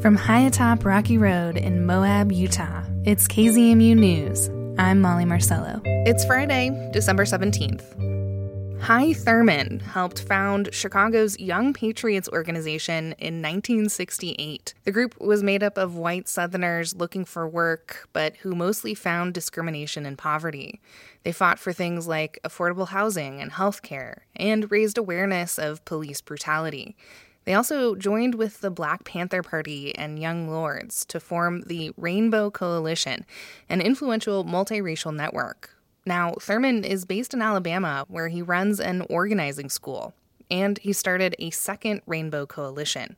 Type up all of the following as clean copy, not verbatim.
From high atop Rocky Road in Moab, Utah, it's KZMU News. I'm Molly Marcello. It's Friday, December 17th. Hy Thurman helped found Chicago's Young Patriots organization in 1968. The group was made up of white Southerners looking for work, but who mostly found discrimination and poverty. They fought for things like affordable housing and health care, and raised awareness of police brutality. They also joined with the Black Panther Party and Young Lords to form the Rainbow Coalition, an influential multiracial network. Now, Thurman is based in Alabama, where he runs an organizing school, and he started a second Rainbow Coalition.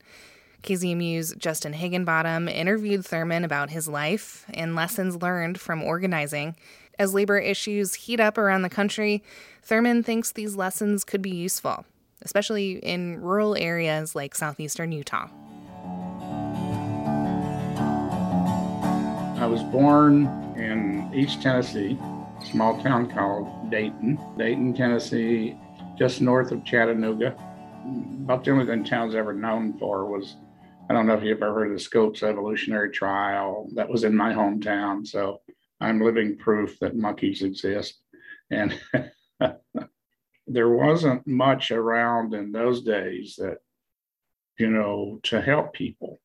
KZMU's Justin Higginbottom interviewed Thurman about his life and lessons learned from organizing. As labor issues heat up around the country, Thurman thinks these lessons could be useful, especially in rural areas like southeastern Utah. I was born in East Tennessee, a small town called Dayton, Tennessee, just north of Chattanooga. About the only thing town's ever known for was, I don't know if you've ever heard of the Scopes Evolutionary Trial. That was in my hometown, so I'm living proof that monkeys exist. And there wasn't much around in those days that, to help people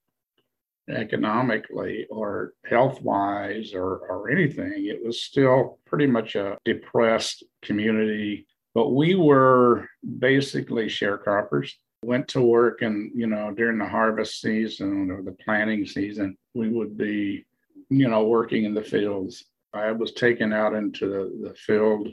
economically or health-wise or anything. It was still pretty much a depressed community, but we were basically sharecroppers. Went to work and, during the harvest season or the planting season, we would be, working in the fields. I was taken out into the field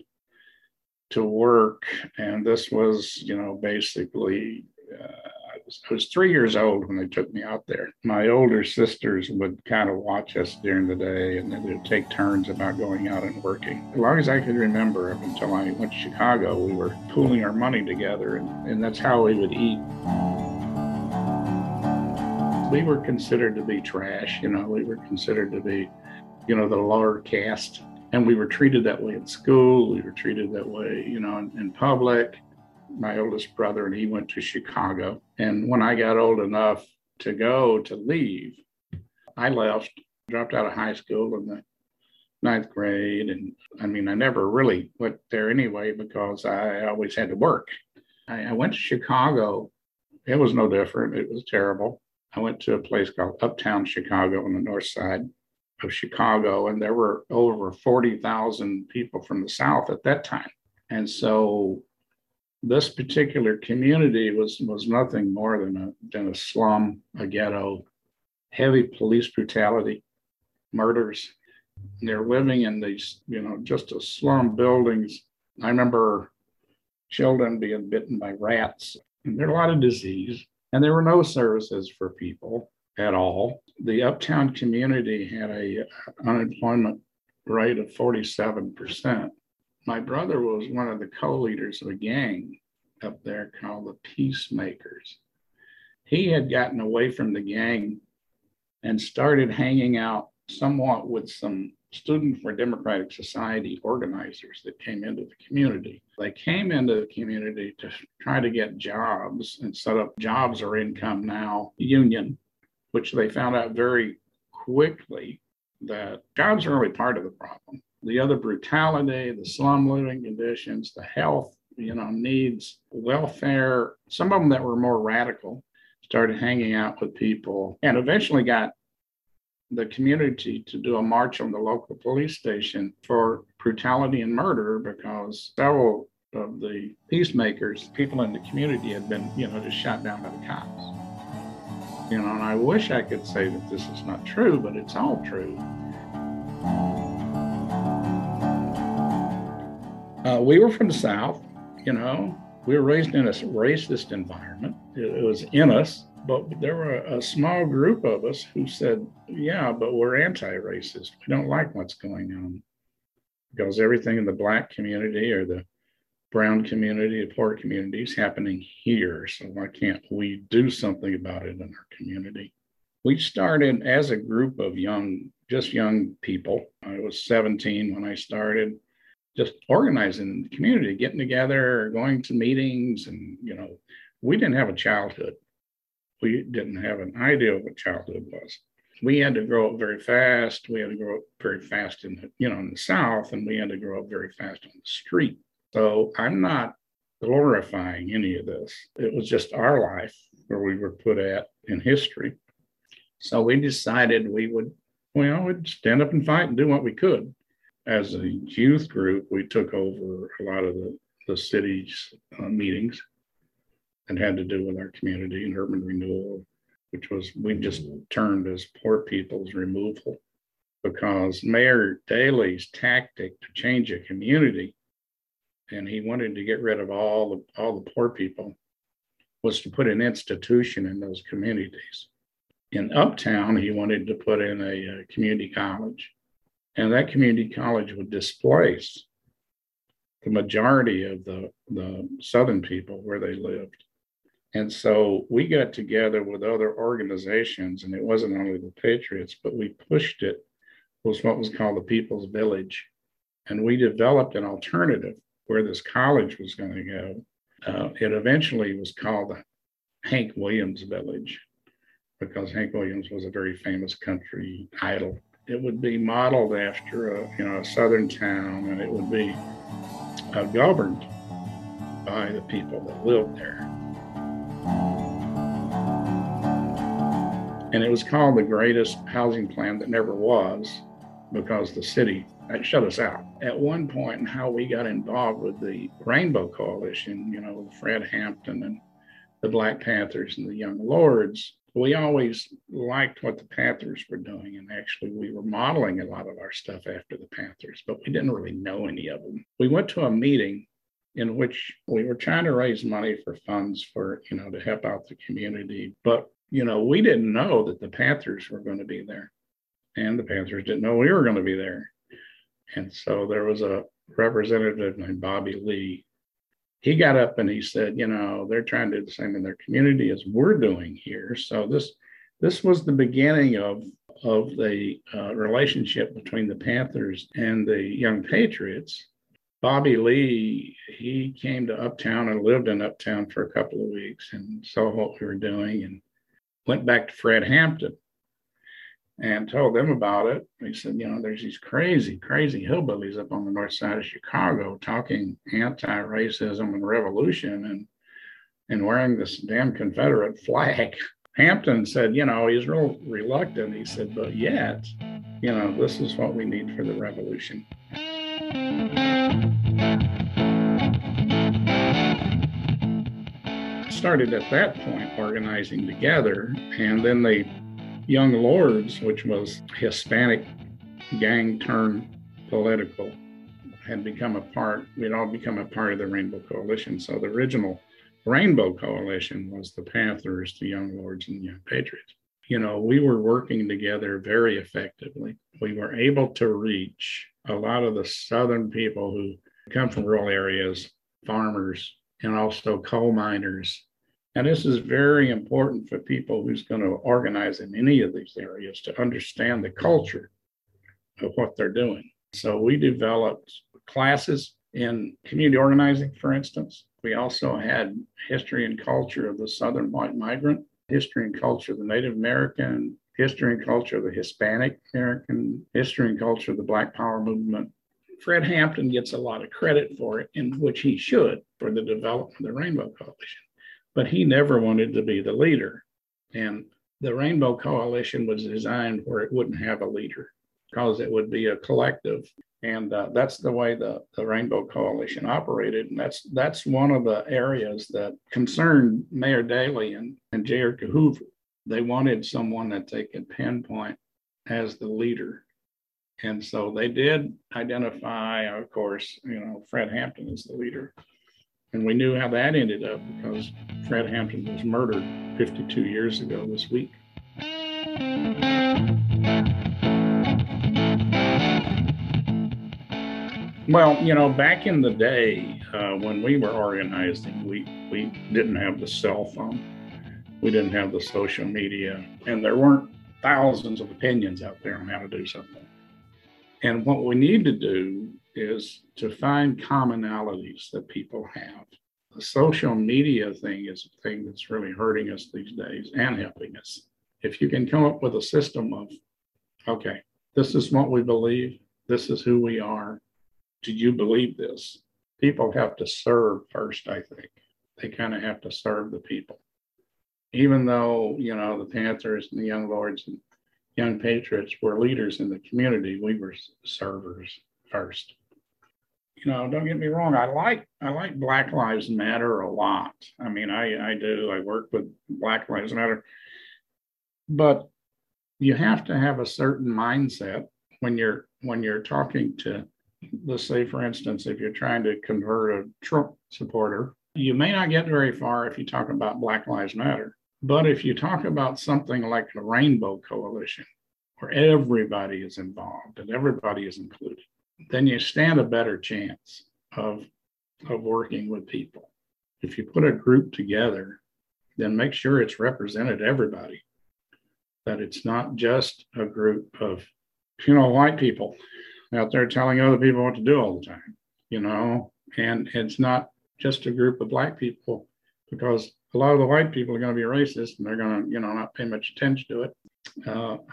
to work, and this was, basically, I was 3 years old when they took me out there. My older sisters would kind of watch us during the day, and they would take turns about going out and working. As long as I could remember, up until I went to Chicago, we were pooling our money together, and that's how we would eat. We were considered to be trash, we were considered to be, the lower caste. And we were treated that way at school. We were treated that way, in public. My oldest brother and he went to Chicago. And when I got old enough to go, to leave, I left, dropped out of high school in the ninth grade. And I never really went there anyway because I always had to work. I went to Chicago. It was no different. It was terrible. I went to a place called Uptown Chicago on the north side of Chicago, and there were over 40,000 people from the South at that time. And so this particular community was nothing more than a slum, a ghetto, heavy police brutality, murders. And they're living in these, just a slum buildings. I remember children being bitten by rats, and there were a lot of disease, and there were no services for people at all. The Uptown community had a unemployment rate of 47%. My brother was one of the co-leaders of a gang up there called the Peacemakers. He had gotten away from the gang and started hanging out somewhat with some Student for Democratic Society organizers that came into the community. They came into the community to try to get jobs and set up Jobs or Income Now union, which they found out very quickly that jobs are only part of the problem. The other brutality, the slum living conditions, the health, needs, welfare, some of them that were more radical started hanging out with people and eventually got the community to do a march on the local police station for brutality and murder because several of the Peacemakers, people in the community had been, just shot down by the cops. And I wish I could say that this is not true, but it's all true. We were from the South, we were raised in a racist environment. It was in us, but there were a small group of us who said, yeah, but we're anti-racist. We don't like what's going on because everything in the Black community or the brown community, the poor community is happening here. So why can't we do something about it in our community? We started as a group of young people. I was 17 when I started just organizing the community, getting together, going to meetings. And, we didn't have a childhood. we didn't have an idea of what childhood was. We had to grow up very fast. We had to grow up very fast in the, in the South, and we had to grow up very fast on the street. So I'm not glorifying any of this. It was just our life where we were put at in history. So we decided we would, we'd stand up and fight and do what we could. As a youth group, we took over a lot of the city's meetings and had to do with our community and urban renewal, which was, we just termed as poor people's removal, because Mayor Daley's tactic to change a community, and he wanted to get rid of all the poor people, was to put an institution in those communities. In Uptown, he wanted to put in a community college, and that community college would displace the majority of the Southern people where they lived. And so we got together with other organizations, and it wasn't only the Patriots, but we pushed it, was what was called the People's Village. And we developed an alternative where this college was going to go. It eventually was called the Hank Williams Village, because Hank Williams was a very famous country idol. It would be modeled after a Southern town, and it would be governed by the people that lived there. And it was called the greatest housing plan that never was, because the city shut us out. At one point in how we got involved with the Rainbow Coalition, with Fred Hampton and the Black Panthers and the Young Lords, we always liked what the Panthers were doing, and actually we were modeling a lot of our stuff after the Panthers, but we didn't really know any of them. We went to a meeting in which we were trying to raise money for funds for, to help out the community. But, we didn't know that the Panthers were going to be there, and the Panthers didn't know we were going to be there. And so there was a representative named Bobby Lee. He got up and he said, they're trying to do the same in their community as we're doing here. So this was the beginning of the relationship between the Panthers and the Young Patriots. Bobby Lee, he came to Uptown and lived in Uptown for a couple of weeks and saw what we were doing, and went back to Fred Hampton and told them about it. He said, there's these crazy, crazy hillbillies up on the north side of Chicago talking anti-racism and revolution and wearing this damn Confederate flag. Hampton said, he's real reluctant. He said, but yet, this is what we need for the revolution. Started at that point organizing together, and then the Young Lords, which was Hispanic gang turned political, had become a part, we'd all become a part of the Rainbow Coalition. So the original Rainbow Coalition was the Panthers, the Young Lords, and the Young Patriots. We were working together very effectively. We were able to reach a lot of the Southern people who come from rural areas, farmers, and also coal miners. And this is very important for people who's going to organize in any of these areas to understand the culture of what they're doing. So we developed classes in community organizing, for instance. We also had history and culture of the Southern white migrant, history and culture of the Native American, history and culture of the Hispanic American, history and culture of the Black Power movement. Fred Hampton gets a lot of credit for it, in which he should, for the development of the Rainbow Coalition. But he never wanted to be the leader. And the Rainbow Coalition was designed where it wouldn't have a leader, because it would be a collective. And that's the way the Rainbow Coalition operated. And that's one of the areas that concerned Mayor Daley and J. Edgar Hoover. They wanted someone that they could pinpoint as the leader. And so they did identify, of course, Fred Hampton as the leader. And we knew how that ended up, because Fred Hampton was murdered 52 years ago this week. Well, back in the day when we were organizing, we didn't have the cell phone. We didn't have the social media. And there weren't thousands of opinions out there on how to do something. And what we need to do is to find commonalities that people have. the social media thing is a thing that's really hurting us these days and helping us. If you can come up with a system of, okay, this is what we believe, this is who we are, do you believe this? People have to serve first, I think. They kind of have to serve the people. Even though, you know, the Panthers and the Young Lords and Young Patriots were leaders in the community, we were servers first. You know, don't get me wrong, I like Black Lives Matter a lot. I mean, I do. I work with Black Lives Matter. But you have to have a certain mindset when you're talking to, let's say, for instance, if you're trying to convert a Trump supporter, you may not get very far if you talk about Black Lives Matter. But if you talk about something like the Rainbow Coalition, where everybody is involved and everybody is included, then you stand a better chance of working with people. If you put a group together, then make sure it's represented everybody, that it's not just a group of, you know, white people out there telling other people what to do all the time, you know, and it's not just a group of black people, because a lot of the white people are going to be racist and they're going to, you know, not pay much attention to it.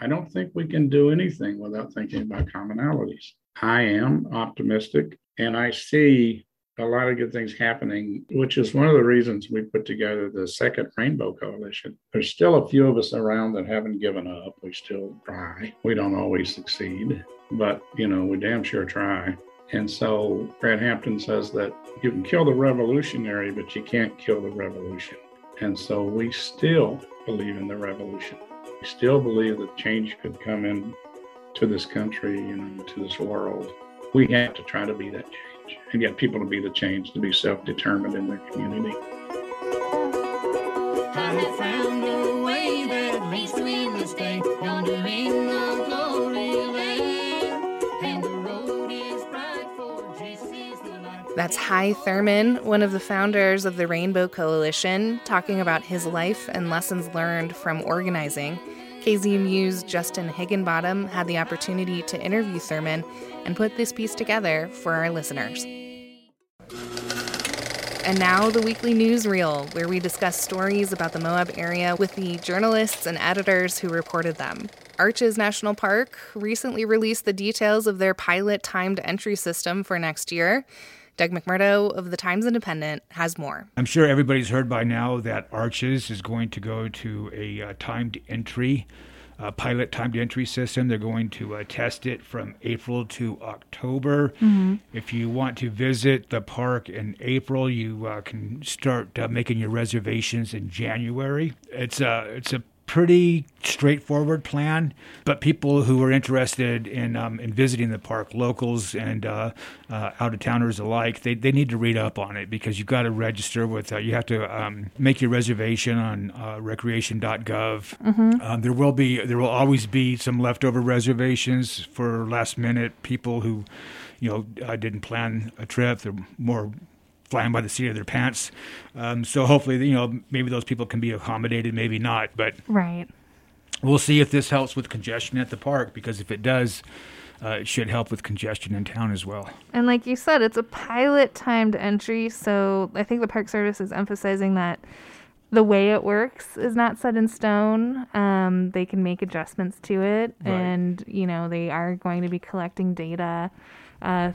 I don't think we can do anything without thinking about commonalities. I am optimistic, and I see a lot of good things happening, which is one of the reasons we put together the second Rainbow Coalition. There's still a few of us around that haven't given up. We still try. We don't always succeed, but, you know, we damn sure try. And so Fred Hampton says that you can kill the revolutionary, but you can't kill the revolution. And so we still believe in the revolution. We still believe that change could come in to this country and to this world. We have to try to be that change and get people to be the change, to be self-determined in their community. I have found a way that leads to the state, wandering the glory land, and the road is bright for Jesus the light. That's Hy Thurman, one of the founders of the Rainbow Coalition, talking about his life and lessons learned from organizing. KZMU's Justin Higginbottom had the opportunity to interview Thurman and put this piece together for our listeners. And now the weekly newsreel, where we discuss stories about the Moab area with the journalists and editors who reported them. Arches National Park recently released the details of their pilot timed entry system for next year. Doug McMurdo of the Times Independent has more. I'm sure everybody's heard by now that Arches is going to go to a timed entry, pilot timed entry system. They're going to test it from April to October. Mm-hmm. If you want to visit the park in April, you can start making your reservations in January. It's a pretty straightforward plan, but people who are interested in visiting the park, locals and out-of-towners alike, they need to read up on it, because you've got to register with, you have to make your reservation on recreation.gov. Mm-hmm. There will always be some leftover reservations for last-minute people who, you know, didn't plan a trip. They're more flying by the seat of their pants. So hopefully, you know, maybe those people can be accommodated, maybe not. But right, we'll see if this helps with congestion at the park, because if it does, it should help with congestion in town as well. And like you said, it's a pilot timed entry. So I think the Park Service is emphasizing that the way it works is not set in stone. They can make adjustments to it. Right. And, you know, they are going to be collecting data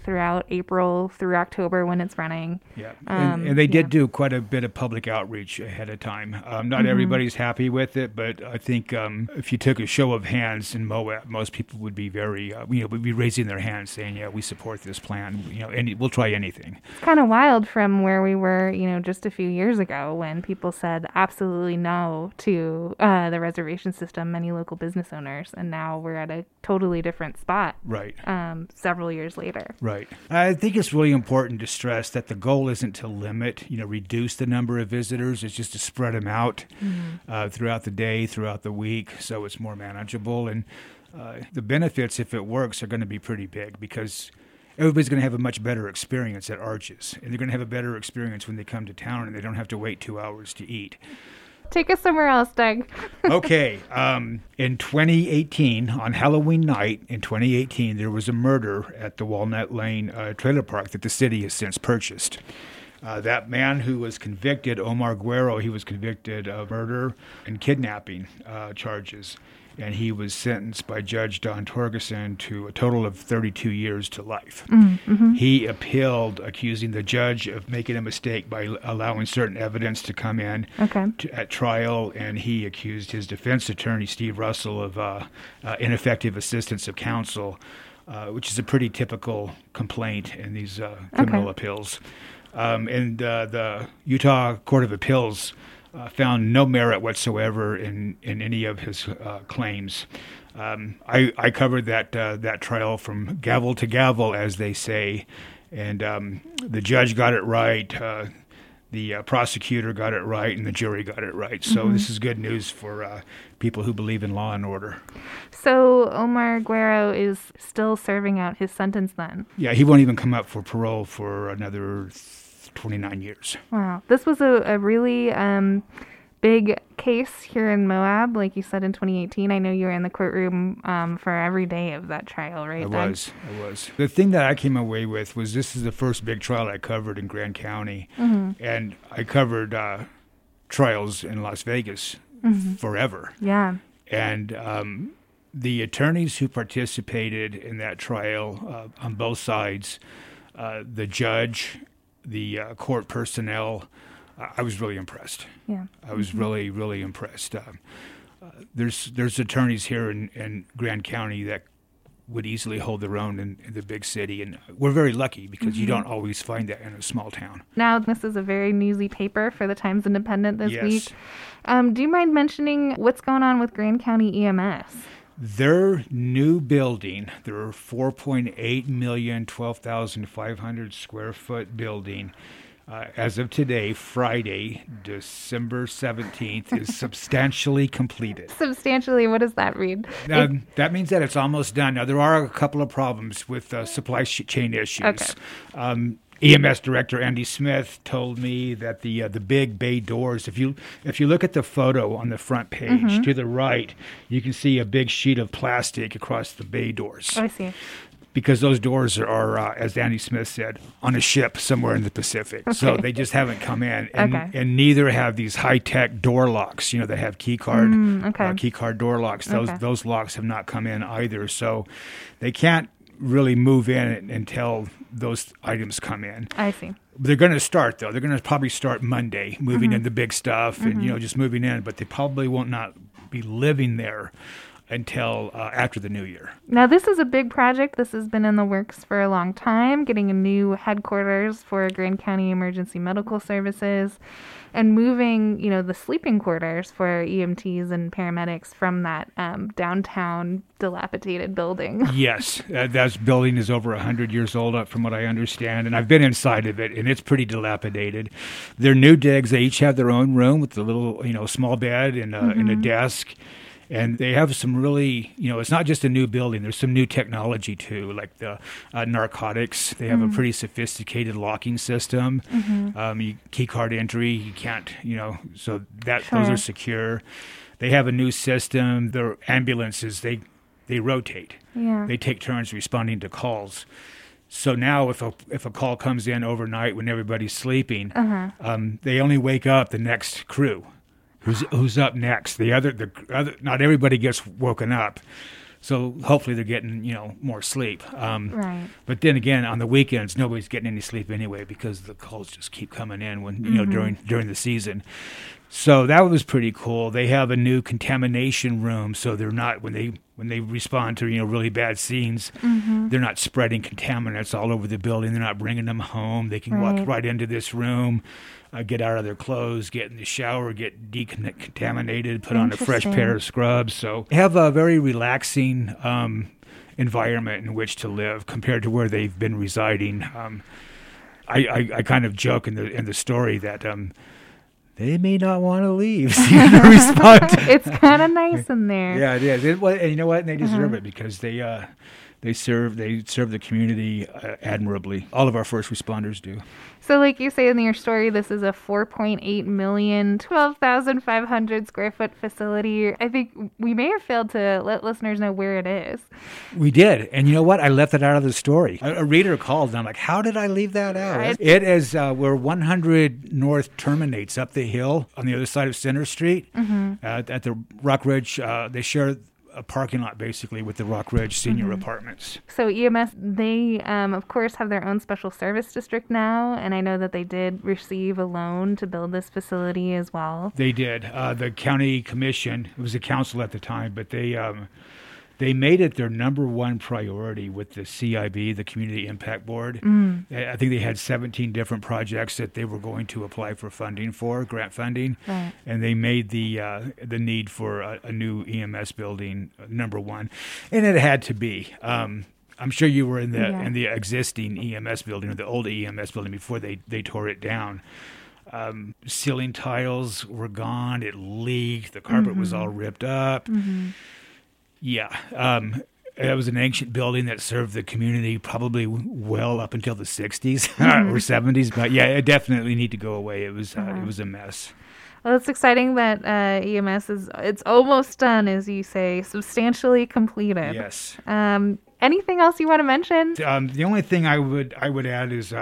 throughout April through October when it's running. Yeah, and they did do quite a bit of public outreach ahead of time. Not mm-hmm. everybody's happy with it, but I think if you took a show of hands in Moab, most people would be very, would be raising their hands saying, yeah, we support this plan, you know, and we'll try anything. It's kind of wild from where we were, you know, just a few years ago when people said absolutely no to the reservation system, many local business owners, and now we're at a totally different spot. Right. Several years later. Right. I think it's really important to stress that the goal isn't to limit, reduce the number of visitors. It's just to spread them out mm-hmm. Throughout the day, throughout the week, so it's more manageable. And the benefits, if it works, are going to be pretty big, because everybody's going to have a much better experience at Arches. And they're going to have a better experience when they come to town and they don't have to wait 2 hours to eat. Take us somewhere else, Doug. Okay. In 2018, on Halloween night in 2018, there was a murder at the Walnut Lane trailer park that the city has since purchased. That man who was convicted, Omar Guerrero, he was convicted of murder and kidnapping charges, and he was sentenced by Judge Don Torgerson to a total of 32 years to life. Mm-hmm. He appealed, accusing the judge of making a mistake by allowing certain evidence to come in at trial, and he accused his defense attorney, Steve Russell, of ineffective assistance of counsel, which is a pretty typical complaint in these criminal appeals. And the Utah Court of Appeals found no merit whatsoever in any of his claims. I covered that trial from gavel to gavel, as they say, and the judge got it right, the prosecutor got it right, and the jury got it right. So this is good news for people who believe in law and order. So Omar Guerrero is still serving out his sentence then? Yeah, he won't even come up for parole for another 29 years. Wow. This was a really big case here in Moab, like you said, in 2018. I know you were in the courtroom for every day of that trial, right? I was. The thing that I came away with was this is the first big trial I covered in Grand County, and I covered trials in Las Vegas forever. Yeah. And the attorneys who participated in that trial on both sides, the judge, the court personnel, I was really impressed. Yeah, I was really, really impressed. There's attorneys here in Grand County that would easily hold their own in the big city, and we're very lucky because you don't always find that in a small town. Now, this is a very newsy paper for the Times Independent this week. Do you mind mentioning what's going on with Grand County EMS? Their new building, their 4.8 million, 12,500 square foot building, as of today, Friday, December 17th, is substantially completed. Substantially, what does that mean? That means that it's almost done. Now, there are a couple of problems with supply chain issues. Okay. EMS Director Andy Smith told me that the big bay doors, if you look at the photo on the front page to the right, you can see a big sheet of plastic across the bay doors. Oh, I see. Because those doors are as Andy Smith said, on a ship somewhere in the Pacific. Okay. So they just haven't come in. And, and neither have these high-tech door locks, you know, that have key card door locks. Those locks have not come in either. So they can't really move in until those items come in. I see. They're going to start, though. They're going to probably start Monday, moving in the big stuff and, you know, just moving in. But they probably won't not be living there until after the new year. Now, this is a big project. This has been in the works for a long time, getting a new headquarters for Grand County Emergency Medical Services and moving, you know, the sleeping quarters for EMTs and paramedics from that downtown dilapidated building. Yes, that building is over 100 years old, from what I understand, and I've been inside of it, and it's pretty dilapidated. They're new digs. They each have their own room with a little, you know, small bed and a desk. And they have some really, you know, it's not just a new building. There's some new technology, too, like the narcotics. They have a pretty sophisticated locking system, key card entry. You can't, you know, so that those are secure. They have a new system. Their ambulances, they rotate. Yeah. They take turns responding to calls. So now if a call comes in overnight when everybody's sleeping, they only wake up the next crew. Who's up next? The other. Not everybody gets woken up, so hopefully they're getting, you know, more sleep. Right. But then again, on the weekends, nobody's getting any sleep anyway because the calls just keep coming in when you know during the season. So that was pretty cool. They have a new contamination room, so they're not when they respond to, you know, really bad scenes, they're not spreading contaminants all over the building. They're not bringing them home. They can walk right into this room, get out of their clothes, get in the shower, get decontaminated, put on a fresh pair of scrubs. So they have a very relaxing environment in which to live compared to where they've been residing. I kind of joke in the story that they may not want to leave. It's kind of nice in there. Yeah, it is. And you know what? They deserve it because they They serve the community admirably. All of our first responders do. So like you say in your story, this is a 4.8 million, 12,500 square foot facility. I think we may have failed to let listeners know where it is. We did. And you know what? I left it out of the story. A reader called and I'm like, how did I leave that out? Right. It is where 100 North terminates up the hill on the other side of Center Street at the Rock Ridge. They share a parking lot, basically, with the Rock Ridge Senior Apartments. So EMS, they, of course, have their own special service district now, and I know that they did receive a loan to build this facility as well. They did. The county commission, it was a council at the time, but they made it their number one priority with the CIB, the Community Impact Board. I think they had 17 different projects that they were going to apply for funding for, grant funding. Right. And they made the need for a new EMS building number one. And it had to be. I'm sure you were in the existing EMS building, or the old EMS building, before they tore it down. Ceiling tiles were gone. It leaked. The carpet was all ripped up. Yeah, it was an ancient building that served the community probably well up until the 60s or 70s. But yeah, it definitely needed to go away. It was it was a mess. Well, it's exciting that EMS it's almost done, as you say, substantially completed. Yes. Anything else you want to mention? The only thing I would add is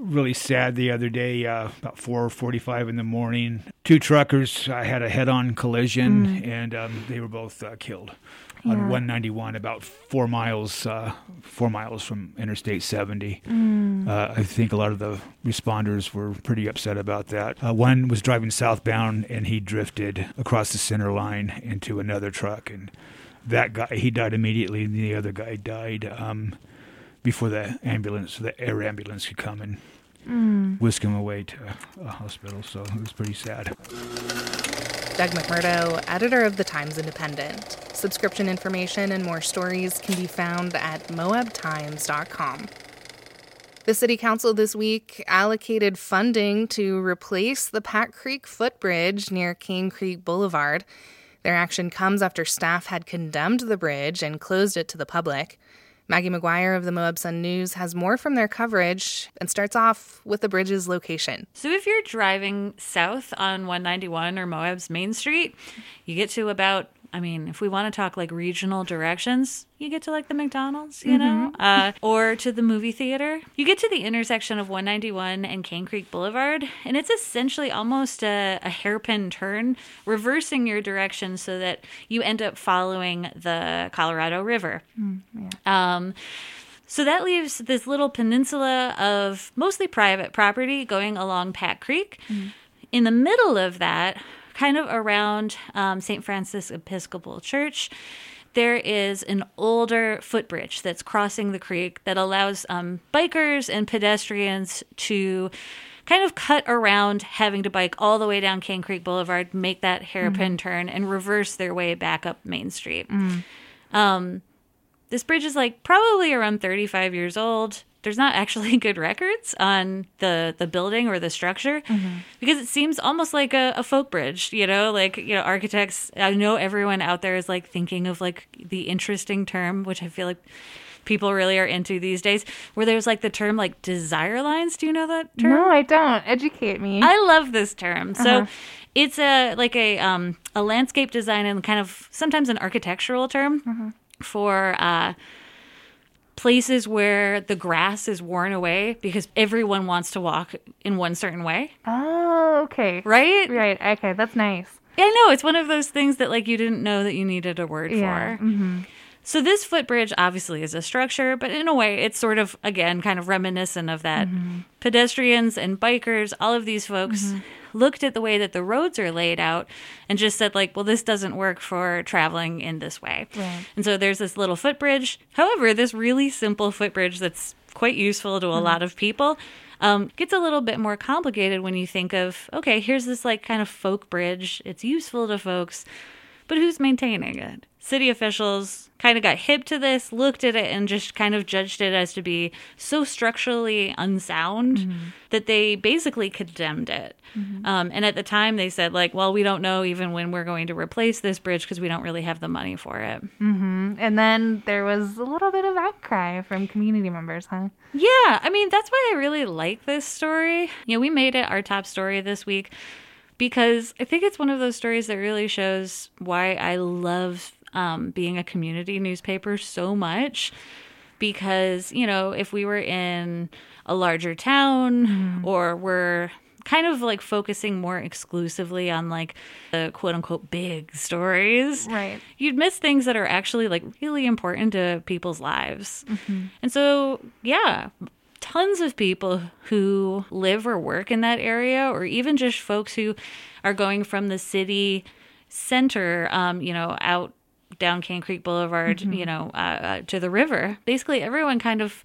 really sad the other day, about 4:45 in the morning, two truckers had a head-on collision, and they were both killed on 191, about 4 miles from Interstate 70. I think a lot of the responders were pretty upset about that. One was driving southbound, and he drifted across the center line into another truck, and that guy, he died immediately, and the other guy died before the air ambulance could come and whisk him away to a hospital. So it was pretty sad. Doug McMurdo, editor of the Times Independent. Subscription information and more stories can be found at moabtimes.com. The City Council this week allocated funding to replace the Pack Creek footbridge near Cane Creek Boulevard. Their action comes after staff had condemned the bridge and closed it to the public. Maggie McGuire of the Moab Sun News has more from their coverage and starts off with the bridge's location. So if you're driving south on 191 or Moab's Main Street, you get to about, if we want to talk like regional directions, you get to like the McDonald's, you know, or to the movie theater. You get to the intersection of 191 and Cane Creek Boulevard, and it's essentially almost a hairpin turn, reversing your direction so that you end up following the Colorado River. So that leaves this little peninsula of mostly private property going along Pack Creek. In the middle of that, kind of around St. Francis Episcopal Church, there is an older footbridge that's crossing the creek that allows bikers and pedestrians to kind of cut around having to bike all the way down Cane Creek Boulevard, make that hairpin turn, and reverse their way back up Main Street. This bridge is like probably around 35 years old. There's not actually good records on the building or the structure because it seems almost like a folk bridge, architects. I know everyone out there is like thinking of like the interesting term, which I feel like people really are into these days, where there's like the term like desire lines. Do you know that term? No, I don't. Educate me. I love this term. So it's a landscape design and kind of sometimes an architectural term for places where the grass is worn away because everyone wants to walk in one certain way. Oh, okay. Right? Right. Okay, that's nice. Yeah, I know. It's one of those things that, like, you didn't know that you needed a word for. So this footbridge obviously is a structure, but in a way it's sort of, again, kind of reminiscent of that. Pedestrians and bikers, all of these folks looked at the way that the roads are laid out and just said, like, well, this doesn't work for traveling in this way. Right. And so there's this little footbridge. However, this really simple footbridge that's quite useful to a lot of people gets a little bit more complicated when you think of, okay, here's this, like, kind of folk bridge. It's useful to folks. But who's maintaining it? City officials kind of got hip to this, looked at it, and just kind of judged it as to be so structurally unsound that they basically condemned it. And at the time, they said, like, well, we don't know even when we're going to replace this bridge because we don't really have the money for it. And then there was a little bit of outcry from community members, huh? Yeah. I mean, that's why I really like this story. You know, we made it our top story this week, because I think it's one of those stories that really shows why I love being a community newspaper so much. Because, you know, if we were in a larger town or we're kind of like focusing more exclusively on like the quote unquote big stories, right, you'd miss things that are actually like really important to people's lives. And so, yeah, tons of people who live or work in that area, or even just folks who are going from the city center, you know, out down Cane Creek Boulevard, you know, to the river. Basically, everyone kind of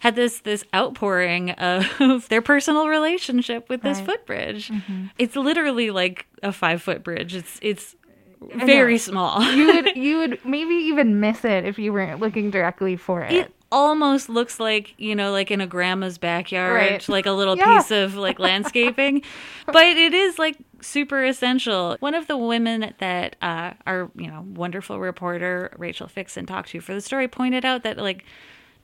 had this outpouring of their personal relationship with this footbridge. It's literally like a 5-foot bridge. It's very small. You would maybe even miss it if you weren't looking directly for it. Almost looks like, you know, like in a grandma's backyard, like a little piece of like landscaping, but it is like super essential. One of the women that our, you know, wonderful reporter Rachel Fixon talked to for the story pointed out that, like,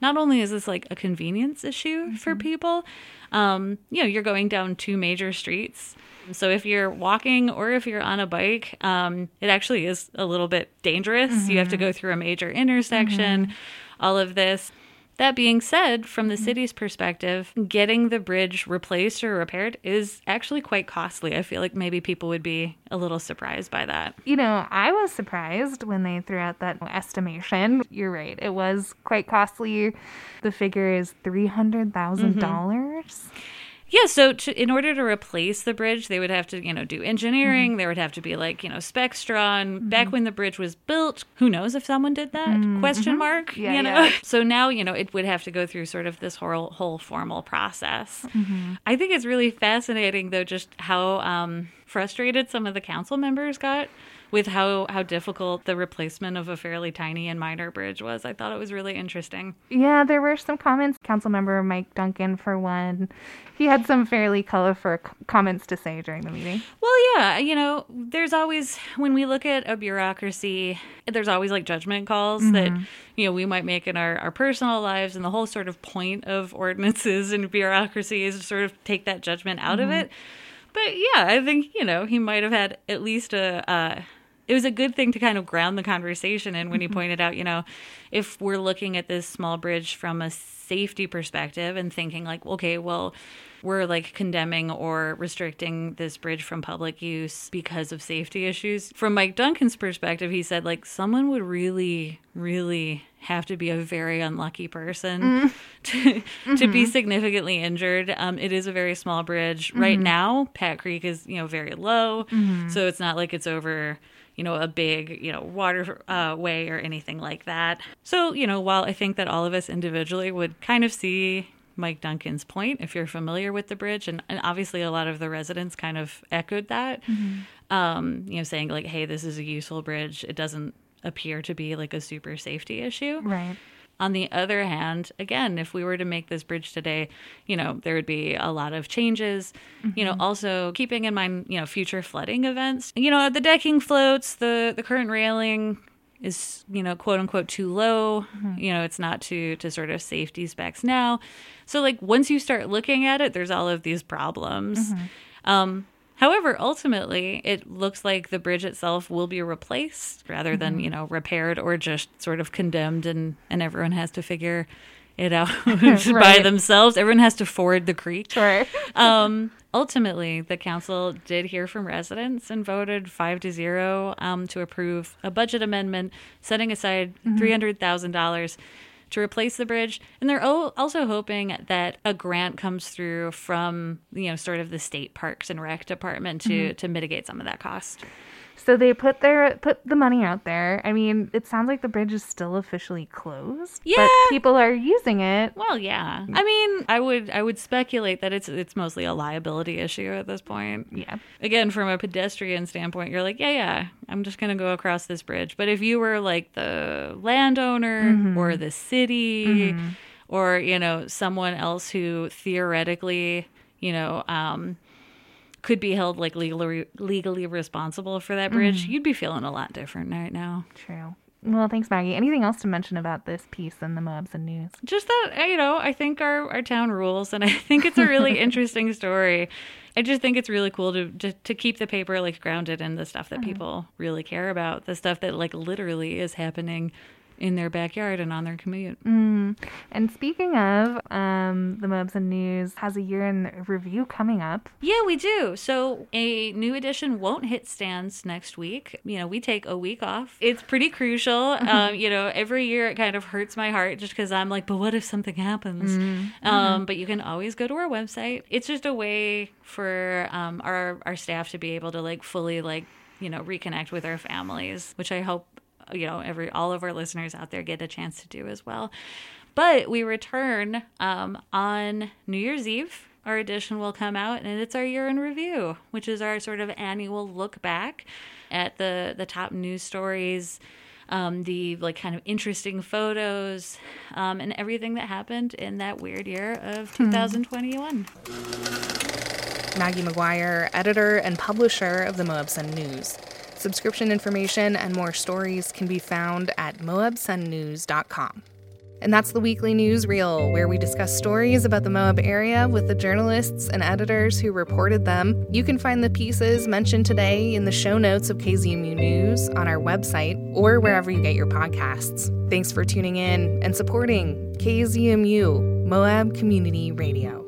not only is this like a convenience issue for people, you know, you're going down two major streets. So if you're walking or if you're on a bike, it actually is a little bit dangerous. You have to go through a major intersection, all of this. That being said, from the city's perspective, getting the bridge replaced or repaired is actually quite costly. I feel like maybe people would be a little surprised by that. You know, I was surprised when they threw out that estimation. You're right. It was quite costly. The figure is $300,000. Yeah, so in order to replace the bridge, they would have to, you know, do engineering. There would have to be, like, you know, specs drawn. Back when the bridge was built, who knows if someone did that? Question mark, you know? So now, you know, it would have to go through sort of this whole formal process. I think it's really fascinating, though, just how frustrated some of the council members got with how difficult the replacement of a fairly tiny and minor bridge was. I thought it was really interesting. Yeah, there were some comments. Councilmember Mike Duncan, for one, he had some fairly colorful comments to say during the meeting. Well, yeah, you know, there's always, when we look at a bureaucracy, there's always like judgment calls that, you know, we might make in our personal lives, and the whole sort of point of ordinances and bureaucracy is to sort of take that judgment out of it. But yeah, I think, you know, he might have had at least a... it was a good thing to kind of ground the conversation in when he pointed out, you know, if we're looking at this small bridge from a safety perspective and thinking like, okay, well, we're like condemning or restricting this bridge from public use because of safety issues. From Mike Duncan's perspective, he said, like, someone would really, really have to be a very unlucky person to be significantly injured. It is a very small bridge. Right now, Pack Creek is, you know, very low. So it's not like it's over, you know, a big, you know, water way or anything like that. So, you know, while I think that all of us individually would kind of see Mike Duncan's point, if you're familiar with the bridge, and obviously a lot of the residents kind of echoed that, you know, saying like, hey, this is a useful bridge. It doesn't appear to be like a super safety issue. Right. On the other hand, again, if we were to make this bridge today, you know, there would be a lot of changes, you know, also keeping in mind, you know, future flooding events, you know, the decking floats, the current railing is, you know, quote unquote too low, you know, it's not to sort of safety specs now. So like once you start looking at it, there's all of these problems. However, ultimately, it looks like the bridge itself will be replaced rather than, you know, repaired or just sort of condemned, and everyone has to figure it out by themselves. Everyone has to ford the creek. Ultimately, the council did hear from residents and voted 5-0 to approve a budget amendment setting aside $300,000 to replace the bridge. And they're also hoping that a grant comes through from, you know, sort of the state parks and rec department to mitigate some of that cost. So they put the money out there. I mean, it sounds like the bridge is still officially closed. Yeah. But people are using it. Well, yeah. I mean, I would speculate that it's mostly a liability issue at this point. Yeah. Again, from a pedestrian standpoint, you're like, yeah, I'm just going to go across this bridge. But if you were like the landowner mm-hmm. or the city mm-hmm. or, you know, someone else who theoretically, you know, could be held like legally responsible for that bridge, mm-hmm. you'd be feeling a lot different right now. True. Well, thanks, Maggie. Anything else to mention about this piece in the Moab Sun News? Just that, you know, I think our town rules, and I think it's a really interesting story. I just think it's really cool to keep the paper like grounded in the stuff that mm-hmm. people really care about, the stuff that like literally is happening in their backyard and on their commute. Mm. And speaking of, the Moab Sun News has a year in review coming up. Yeah, we do. So a new edition won't hit stands next week. You know, we take a week off. It's pretty crucial. You know, every year it kind of hurts my heart just because I'm like, but what if something happens? Mm-hmm. But you can always go to our website. It's just a way for our staff to be able to like fully like, you know, reconnect with our families, which I hope, you know, all of our listeners out there get a chance to do as well. But we return on New Year's Eve. Our edition will come out, and it's our year in review, which is our sort of annual look back at the top news stories, the like kind of interesting photos, and everything that happened in that weird year of 2021. Maggie McGuire, editor and publisher of the Moab Sun News. Subscription information and more stories can be found at moabsunnews.com. And that's the weekly newsreel, where we discuss stories about the Moab area with the journalists and editors who reported them. You can find the pieces mentioned today in the show notes of KZMU News on our website or wherever you get your podcasts. Thanks for tuning in and supporting KZMU, Moab Community Radio.